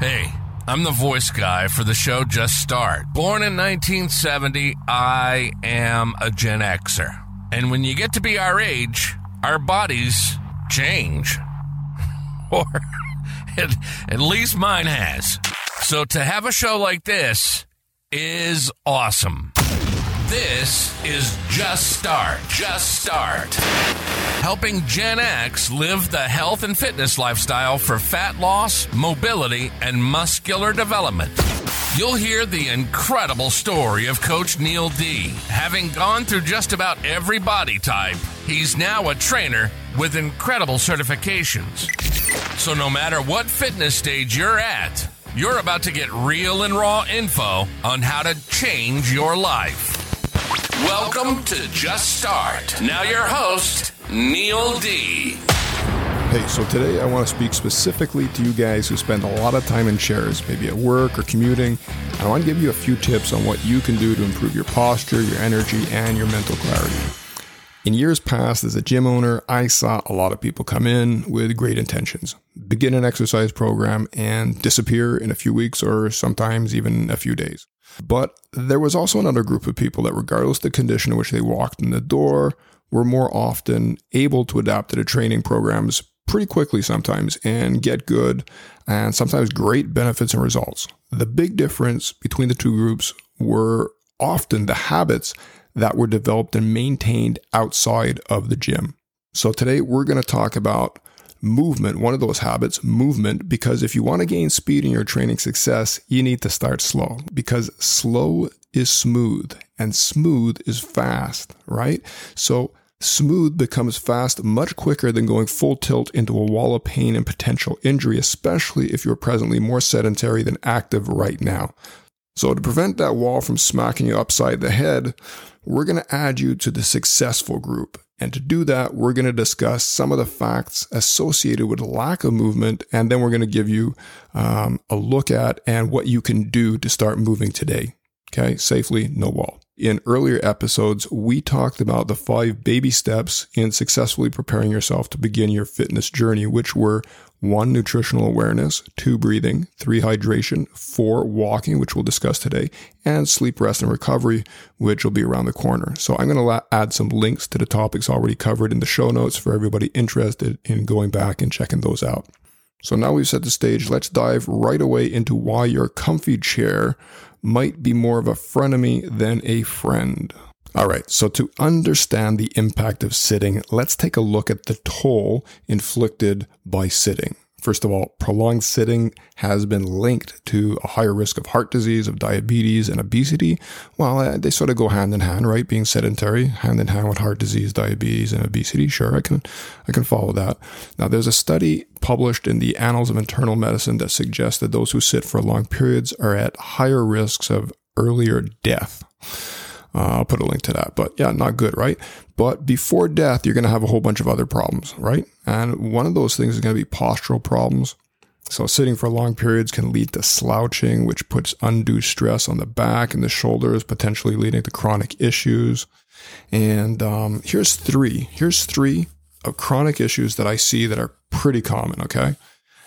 Hey, I'm the voice guy for the show Just Start. Born in 1970, I am a Gen Xer. And when you get to be our age, our bodies change. Or at least mine has. So to have a show like this is awesome. This is Just Start. Just Start. Helping Gen X live the health and fitness lifestyle for fat loss, mobility, and muscular development. You'll hear the incredible story of Coach Neil D. Having gone through just about every body type, he's now a trainer with incredible certifications. So no matter what fitness stage you're at, you're about to get real and raw info on how to change your life. Welcome to Just Start. Now your host, Neil D. Hey, so today I want to speak specifically to you guys who spend a lot of time in chairs, maybe at work or commuting. I want to give you a few tips on what you can do to improve your posture, your energy, and your mental clarity. In years past, as a gym owner, I saw a lot of people come in with great intentions, begin an exercise program, and disappear in a few weeks or sometimes even a few days. But there was also another group of people that, regardless of the condition in which they walked in the door, were more often able to adapt to the training programs pretty quickly sometimes and get good and sometimes great benefits and results. The big difference between the two groups were often the habits that were developed and maintained outside of the gym. So today we're going to talk about movement, one of those habits, movement, because if you want to gain speed in your training success, you need to start slow, because slow is smooth and smooth is fast, right? So smooth becomes fast much quicker than going full tilt into a wall of pain and potential injury, especially if you're presently more sedentary than active right now. So to prevent that wall from smacking you upside the head, we're going to add you to the successful group. And to do that, we're going to discuss some of the facts associated with lack of movement, and then we're going to give you a look at and what you can do to start moving today. Okay, safely, no wall. In earlier episodes, we talked about the 5 baby steps in successfully preparing yourself to begin your fitness journey, which were 1, nutritional awareness, 2, breathing, 3, hydration, 4, walking, which we'll discuss today, and sleep, rest, and recovery, which will be around the corner. So I'm going to add some links to the topics already covered in the show notes for everybody interested in going back and checking those out. So now we've set the stage, let's dive right away into why your comfy chair might be more of a frenemy than a friend. All right, so to understand the impact of sitting, let's take a look at the toll inflicted by sitting. First of all, prolonged sitting has been linked to a higher risk of heart disease, of diabetes, and obesity. Well, they sort of go hand in hand, right? Being sedentary, hand in hand with heart disease, diabetes, and obesity. Sure, I can follow that. Now, there's a study published in the Annals of Internal Medicine that suggests that those who sit for long periods are at higher risks of earlier death. I'll put a link to that, but yeah, not good, right? But before death, you're going to have a whole bunch of other problems, right? And one of those things is going to be postural problems. So sitting for long periods can lead to slouching, which puts undue stress on the back and the shoulders, potentially leading to chronic issues. And here's three of chronic issues that I see that are pretty common, okay?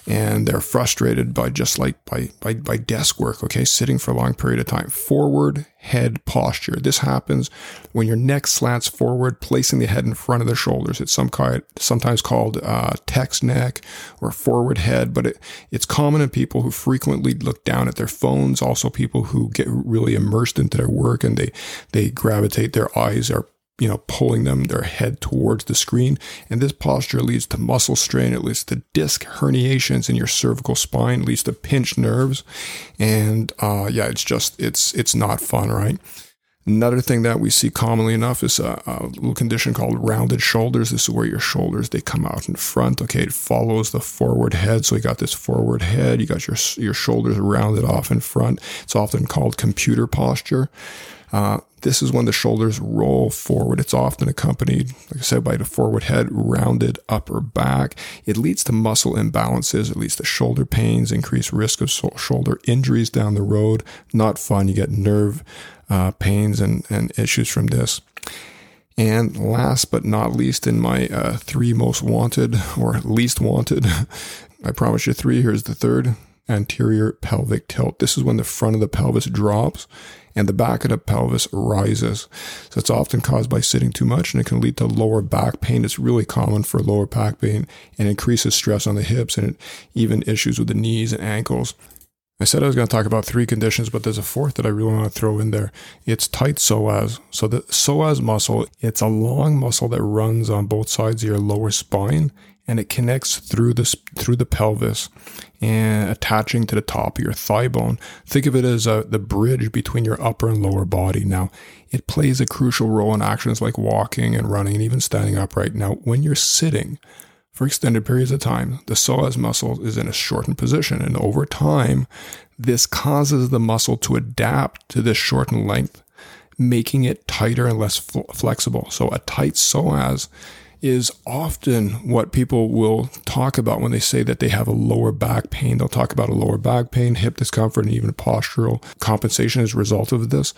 And they're frustrated by just like by desk work, okay? Sitting for a long period of time. Forward head posture. This happens when your neck slants forward, placing the head in front of the shoulders. It's sometimes called text neck or forward head, but it's common in people who frequently look down at their phones, also people who get really immersed into their work and they gravitate, their eyes are pulling their head towards the screen. And this posture leads to muscle strain. It leads to disc herniations in your cervical spine, leads to pinched nerves. And it's not fun, right? Another thing that we see commonly enough is a little condition called rounded shoulders. This is where your shoulders, they come out in front. Okay, it follows the forward head. So you got this forward head, you got your shoulders rounded off in front. It's often called computer posture. This is when the shoulders roll forward. It's often accompanied, like I said, by the forward head, rounded upper back. It leads to muscle imbalances. It leads to shoulder pains, increased risk of shoulder injuries down the road. Not fun. You get nerve pains and issues from this. And last but not least, in my 3 most wanted or least wanted, I promise you 3, here's the 3rd. anterior pelvic tilt. This is when the front of the pelvis drops and the back of the pelvis rises. So it's often caused by sitting too much, and it can lead to lower back pain. It's really common for lower back pain and increases stress on the hips and even issues with the knees and ankles. I said I was going to talk about three conditions, but there's a fourth that I really want to throw in there. It's tight psoas. So the psoas muscle, it's a long muscle that runs on both sides of your lower spine, and it connects through the pelvis and attaching to the top of your thigh bone. Think of it as the bridge between your upper and lower body. Now, it plays a crucial role in actions like walking and running and even standing upright. Now, when you're sitting for extended periods of time, the psoas muscle is in a shortened position, and over time, this causes the muscle to adapt to this shortened length, making it tighter and less flexible. So a tight psoas is often what people will talk about when they say that they have a lower back pain. They'll talk about a lower back pain, hip discomfort, and even postural compensation as a result of this.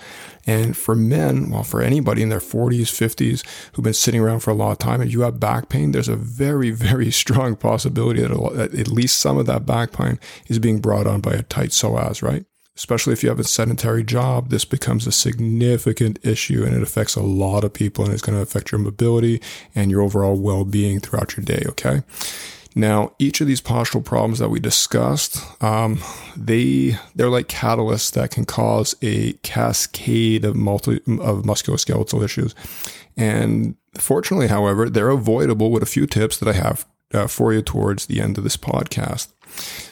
And for men, well, for anybody in their 40s, 50s, who've been sitting around for a long time, and you have back pain, there's a very, very strong possibility that at least some of that back pain is being brought on by a tight psoas, right? Especially if you have a sedentary job, this becomes a significant issue, and it affects a lot of people, and it's going to affect your mobility and your overall well-being throughout your day, okay? Now, each of these postural problems that we discussed, they're like catalysts that can cause a cascade of musculoskeletal issues. And fortunately, however, they're avoidable with a few tips that I have for you towards the end of this podcast.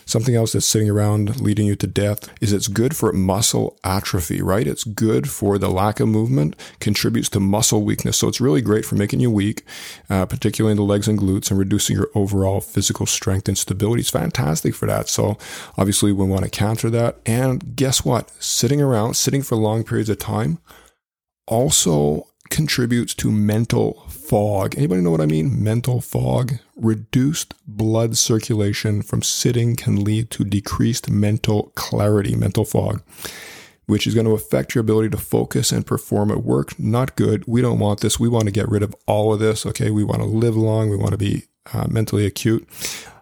Something else that's sitting around leading you to death is it's good for muscle atrophy, right? It's good for the lack of movement, contributes to muscle weakness. So it's really great for making you weak, particularly in the legs and glutes, and reducing your overall physical strength and stability. It's fantastic for that. So obviously we want to counter that. And guess what? Sitting around, sitting for long periods of time also contributes to mental fog. Anybody know what I mean? Mental fog. Reduced blood circulation from sitting can lead to decreased mental clarity, mental fog, which is going to affect your ability to focus and perform at work. Not good. We don't want this. We want to get rid of all of this. Okay. We want to live long. We want to be mentally acute.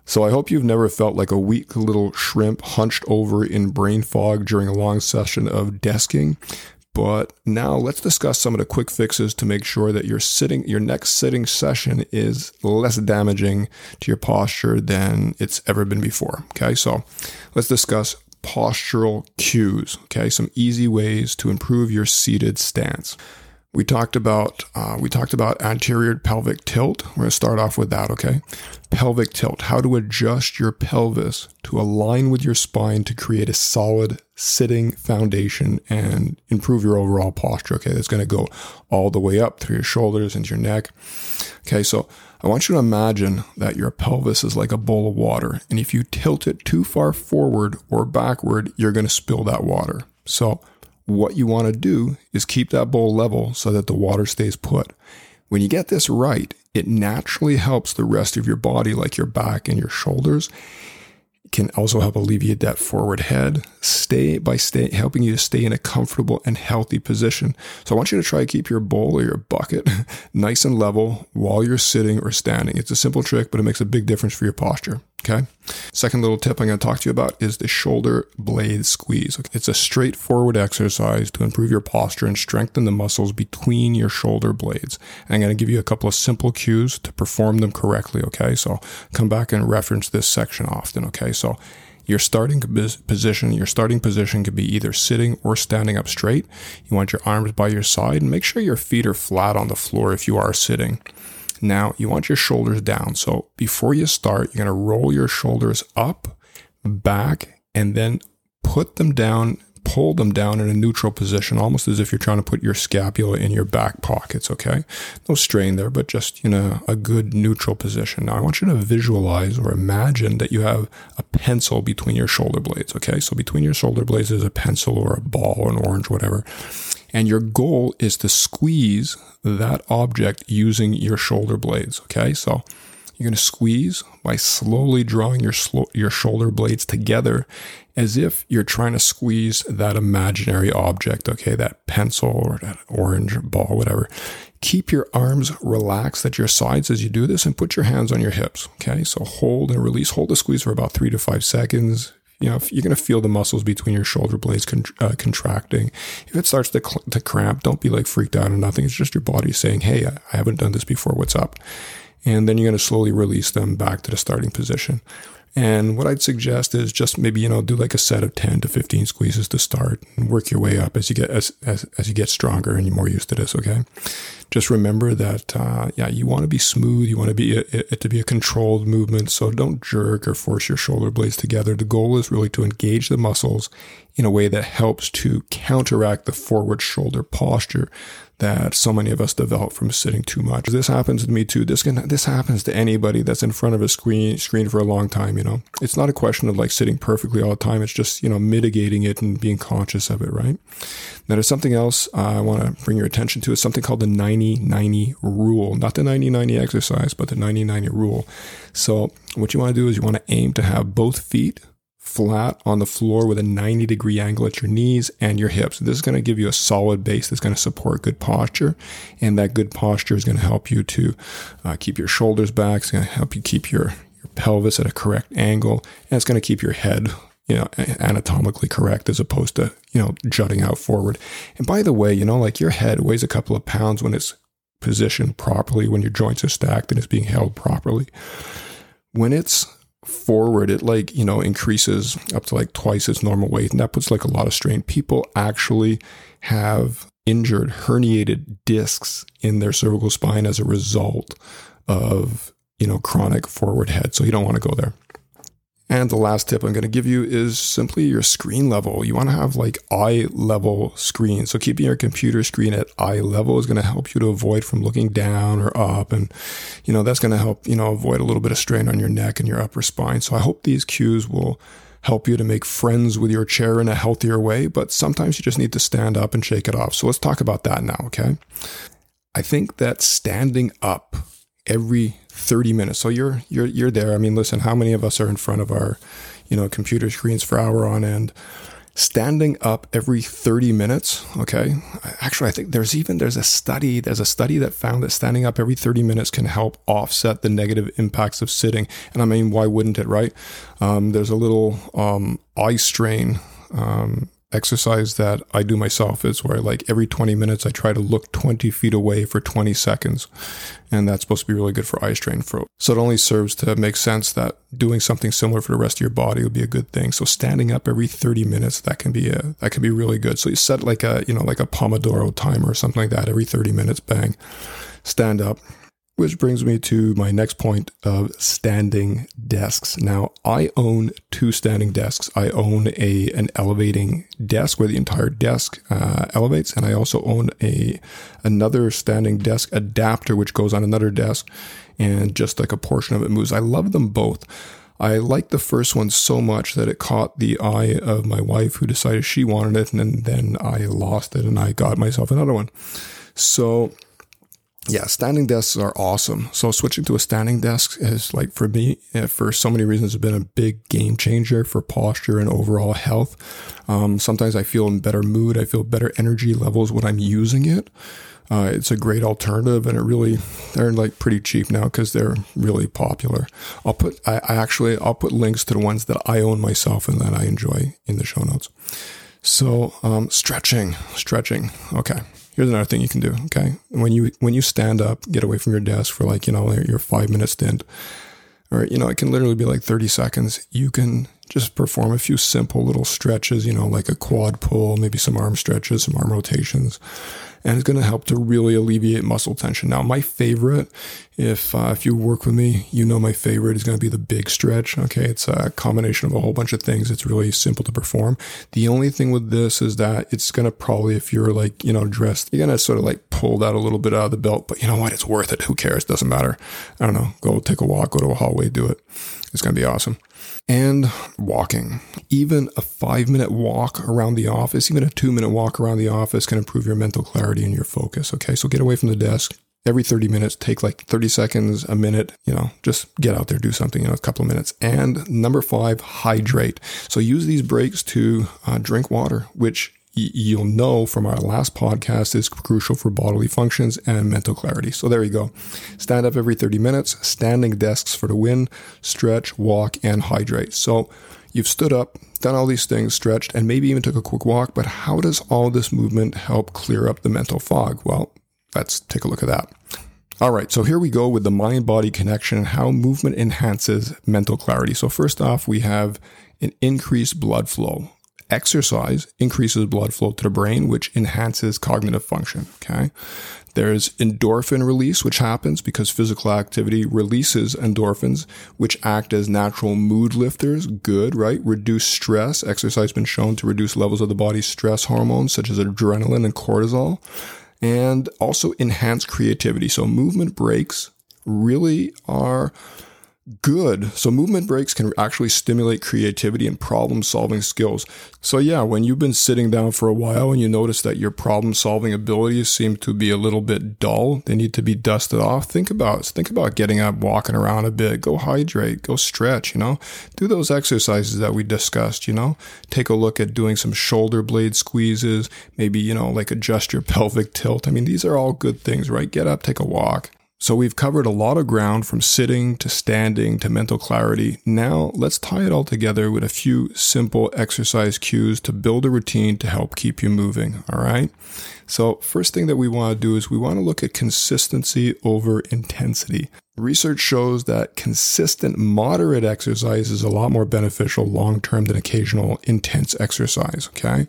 So I hope you've never felt like a weak little shrimp hunched over in brain fog during a long session of desking. But now let's discuss some of the quick fixes to make sure that your next sitting session is less damaging to your posture than it's ever been before. Okay, so let's discuss postural cues. Okay, some easy ways to improve your seated stance. We talked about anterior pelvic tilt. We're going to start off with that, okay? Pelvic tilt, how to adjust your pelvis to align with your spine to create a solid sitting foundation and improve your overall posture, okay? That's going to go all the way up through your shoulders into your neck. Okay, so I want you to imagine that your pelvis is like a bowl of water, and if you tilt it too far forward or backward, you're going to spill that water. So what you want to do is keep that bowl level so that the water stays put. When you get this right, it naturally helps the rest of your body, like your back and your shoulders. It can also help alleviate that forward head, helping you to stay in a comfortable and healthy position. So I want you to try to keep your bowl or your bucket nice and level while you're sitting or standing. It's a simple trick, but it makes a big difference for your posture. Okay. Second little tip I'm going to talk to you about is the shoulder blade squeeze. It's a straightforward exercise to improve your posture and strengthen the muscles between your shoulder blades. And I'm going to give you a couple of simple cues to perform them correctly. Okay. So come back and reference this section often. Okay. So your starting position could be either sitting or standing up straight. You want your arms by your side, and make sure your feet are flat on the floor if you are sitting. Now, you want your shoulders down. So before you start, you're going to roll your shoulders up, back, and then put them down, pull them down in a neutral position, almost as if you're trying to put your scapula in your back pockets, okay? No strain there, but just in a good neutral position. Now, I want you to visualize or imagine that you have a pencil between your shoulder blades, okay? So between your shoulder blades is a pencil or a ball or an orange, whatever. And your goal is to squeeze that object using your shoulder blades, okay? So you're going to squeeze by slowly drawing your shoulder blades together as if you're trying to squeeze that imaginary object, okay? That pencil or that orange ball, whatever. Keep your arms relaxed at your sides as you do this, and put your hands on your hips, okay? So hold and release. Hold the squeeze for about 3 to 5 seconds. You know, if you're going to feel the muscles between your shoulder blades contracting. If it starts to cramp, don't be like freaked out or nothing. It's just your body saying, hey, I haven't done this before. What's up? And then you're going to slowly release them back to the starting position. And what I'd suggest is just maybe, you know, do like a set of 10 to 15 squeezes to start and work your way up as you get stronger and you're more used to this, okay? Just remember that, you want to be smooth. You want to be it to be a controlled movement. So don't jerk or force your shoulder blades together. The goal is really to engage the muscles in a way that helps to counteract the forward shoulder posture that so many of us develop from sitting too much. This happens to me too. This happens to anybody that's in front of a screen for a long time, you know. It's not a question of like sitting perfectly all the time. It's just, you know, mitigating it and being conscious of it, right? Now, there's something else I want to bring your attention to. It's something called the 90-90 rule. Not the 90-90 exercise, but the 90-90 rule. So what you want to do is you want to aim to have both feet flat on the floor with a 90-degree angle at your knees and your hips. This is going to give you a solid base that's going to support good posture, and that good posture is going to help you to keep your shoulders back. It's going to help you keep your pelvis at a correct angle, and it's going to keep your head, you know, anatomically correct as opposed to, you know, jutting out forward. And by the way, you know, like your head weighs a couple of pounds when it's positioned properly, when your joints are stacked and it's being held properly. When it's forward, it like, you know, increases up to like twice its normal weight, and that puts like a lot of strain. People actually have injured, herniated discs in their cervical spine as a result of, you know, chronic forward head. So you don't want to go there. And the last tip I'm going to give you is simply your screen level. You want to have like eye level screen. So keeping your computer screen at eye level is going to help you to avoid from looking down or up. And, you know, that's going to help, you know, avoid a little bit of strain on your neck and your upper spine. So I hope these cues will help you to make friends with your chair in a healthier way. But sometimes you just need to stand up and shake it off. So let's talk about that now, okay? I think that standing up every 30 minutes. So you're there. I mean, listen, how many of us are in front of our, you know, computer screens for hour on end? Standing up every 30 minutes. Okay. Actually, I think there's a study that found that standing up every 30 minutes can help offset the negative impacts of sitting. And I mean, why wouldn't it, right? There's a little eye strain exercise that I do myself. It's where like every 20 minutes, I try to look 20 feet away for 20 seconds. And that's supposed to be really good for eye strain. So it only serves to make sense that doing something similar for the rest of your body would be a good thing. So standing up every 30 minutes, that can be really good. So you set like a, you know, like a Pomodoro timer or something like that. Every 30 minutes, bang, stand up. Which brings me to my next point of standing desks. Now, I own two standing desks. I own an elevating desk where the entire desk elevates, and I also own another standing desk adapter which goes on another desk, and just like a portion of it moves. I love them both. I liked the first one so much that it caught the eye of my wife, who decided she wanted it, and then I lost it, and I got myself another one. So yeah, standing desks are awesome. So switching to a standing desk is like, for me, for so many reasons, has been a big game changer for posture and overall health. Sometimes I feel in better mood. I feel better energy levels when I'm using it. It's a great alternative, and they're like pretty cheap now because they're really popular. I'll put links to the ones that I own myself and that I enjoy in the show notes. So stretching. Okay. Here's another thing you can do, okay? When you stand up, get away from your desk for like, you know, your 5-minute stint, or, you know, it can literally be like 30 seconds. You can just perform a few simple little stretches, you know, like a quad pull, maybe some arm stretches, some arm rotations, and it's going to help to really alleviate muscle tension. Now, my favorite, if you work with me, you know my favorite is going to be the big stretch, okay? It's a combination of a whole bunch of things. It's really simple to perform. The only thing with this is that it's going to probably, if you're like, you know, dressed, you're going to sort of like pull that a little bit out of the belt, but you know what? It's worth it. Who cares? Doesn't matter. I don't know. Go take a walk, go to a hallway, do it. It's going to be awesome. And walking. Even a 5-minute walk around the office, even a 2-minute walk around the office can improve your mental clarity and your focus, okay? So get away from the desk. Every 30 minutes, take like 30 seconds, a minute, you know, just get out there, do something, you know, a couple of minutes. And number 5, hydrate. So use these breaks to drink water, which you'll know from our last podcast is crucial for bodily functions and mental clarity. So there you go. Stand up every 30 minutes, standing desks for the win, stretch, walk, and hydrate. So you've stood up, done all these things, stretched, and maybe even took a quick walk. But how does all this movement help clear up the mental fog? Well, let's take a look at that. All right, so here we go with the mind-body connection and how movement enhances mental clarity. So first off, we have an increased blood flow. Exercise increases blood flow to the brain, which enhances cognitive function, okay? There's endorphin release, which happens because physical activity releases endorphins, which act as natural mood lifters. Good, right? Reduce stress. Exercise has been shown to reduce levels of the body's stress hormones, such as adrenaline and cortisol. And also enhance creativity. So movement breaks really are good. So movement breaks can actually stimulate creativity and problem solving skills. So yeah, when you've been sitting down for a while and you notice that your problem solving abilities seem to be a little bit dull, they need to be dusted off. Think about getting up, walking around a bit, go hydrate, go stretch, do those exercises that we discussed, take a look at doing some shoulder blade squeezes, maybe, like adjust your pelvic tilt. I mean, these are all good things, right? Get up, take a walk. So we've covered a lot of ground from sitting to standing to mental clarity. Now let's tie it all together with a few simple exercise cues to build a routine to help keep you moving, all right? So first thing that we want to do is we want to look at consistency over intensity. Research shows that consistent, moderate exercise is a lot more beneficial long-term than occasional intense exercise, okay?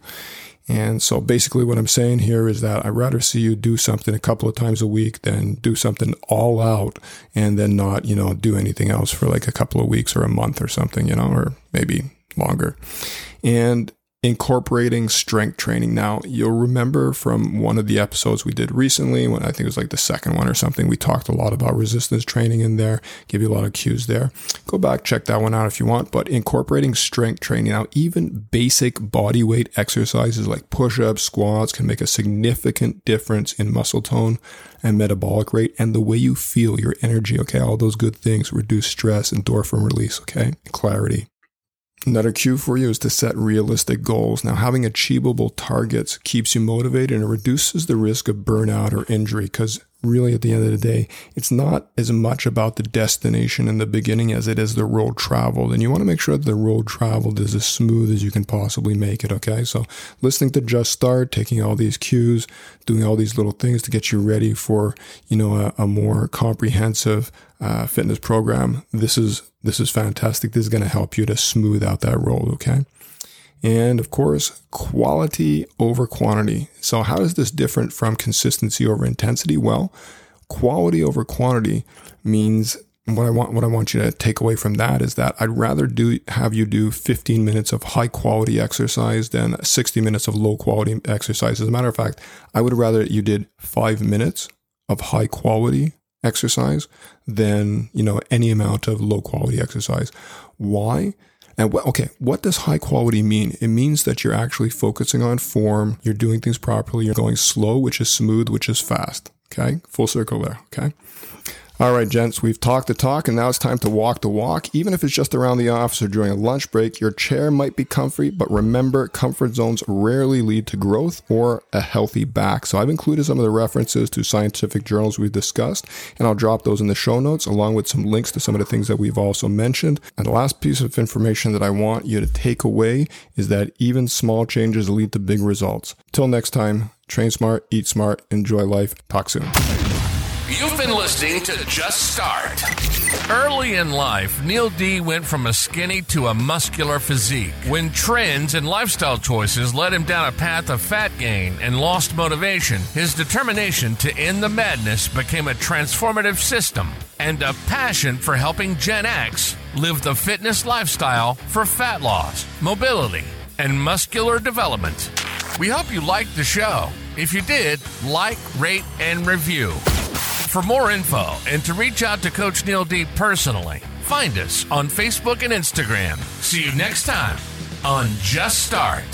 And so basically what I'm saying here is that I'd rather see you do something a couple of times a week than do something all out and then not, do anything else for like a couple of weeks or a month or something, or maybe longer. And incorporating strength training. Now, you'll remember from one of the episodes we did recently, when I think it was like the second one or something, we talked a lot about resistance training in there, give you a lot of cues there. Go back, check that one out if you want, but incorporating strength training. Now, even basic body weight exercises like push-ups, squats can make a significant difference in muscle tone and metabolic rate and the way you feel, your energy, okay? All those good things, reduce stress, endorphin release, okay? Clarity. Another cue for you is to set realistic goals. Now, having achievable targets keeps you motivated and it reduces the risk of burnout or injury because really at the end of the day, it's not as much about the destination in the beginning as it is the road traveled. And you want to make sure that the road traveled is as smooth as you can possibly make it, okay? So listening to Just Start, taking all these cues, doing all these little things to get you ready for, a more comprehensive fitness program. This is fantastic. This is going to help you to smooth out that road, okay? And of course, quality over quantity. So how is this different from consistency over intensity? Well, quality over quantity means what I want you to take away from that is that I'd rather have you do 15 minutes of high quality exercise than 60 minutes of low quality exercise. As a matter of fact, I would rather you did 5 minutes of high quality exercise than, any amount of low quality exercise. Why? And what does high quality mean? It means that you're actually focusing on form, you're doing things properly, you're going slow, which is smooth, which is fast, okay? Full circle there, okay? All right, gents, we've talked the talk, and now it's time to walk the walk. Even if it's just around the office or during a lunch break, your chair might be comfy, but remember, comfort zones rarely lead to growth or a healthy back. So I've included some of the references to scientific journals we've discussed, and I'll drop those in the show notes, along with some links to some of the things that we've also mentioned. And the last piece of information that I want you to take away is that even small changes lead to big results. Till next time, train smart, eat smart, enjoy life. Talk soon. You've been listening to Just Start. Early in life, Neil D. went from a skinny to a muscular physique when trends and lifestyle choices led him down a path of fat gain and lost motivation. His determination to end the madness became a transformative system and a passion for helping Gen X live the fitness lifestyle for fat loss, mobility, and muscular development. We hope you liked the show. If you did, like, rate, and review. For more info and to reach out to Coach Neil D. personally, find us on Facebook and Instagram. See you next time on Just Start.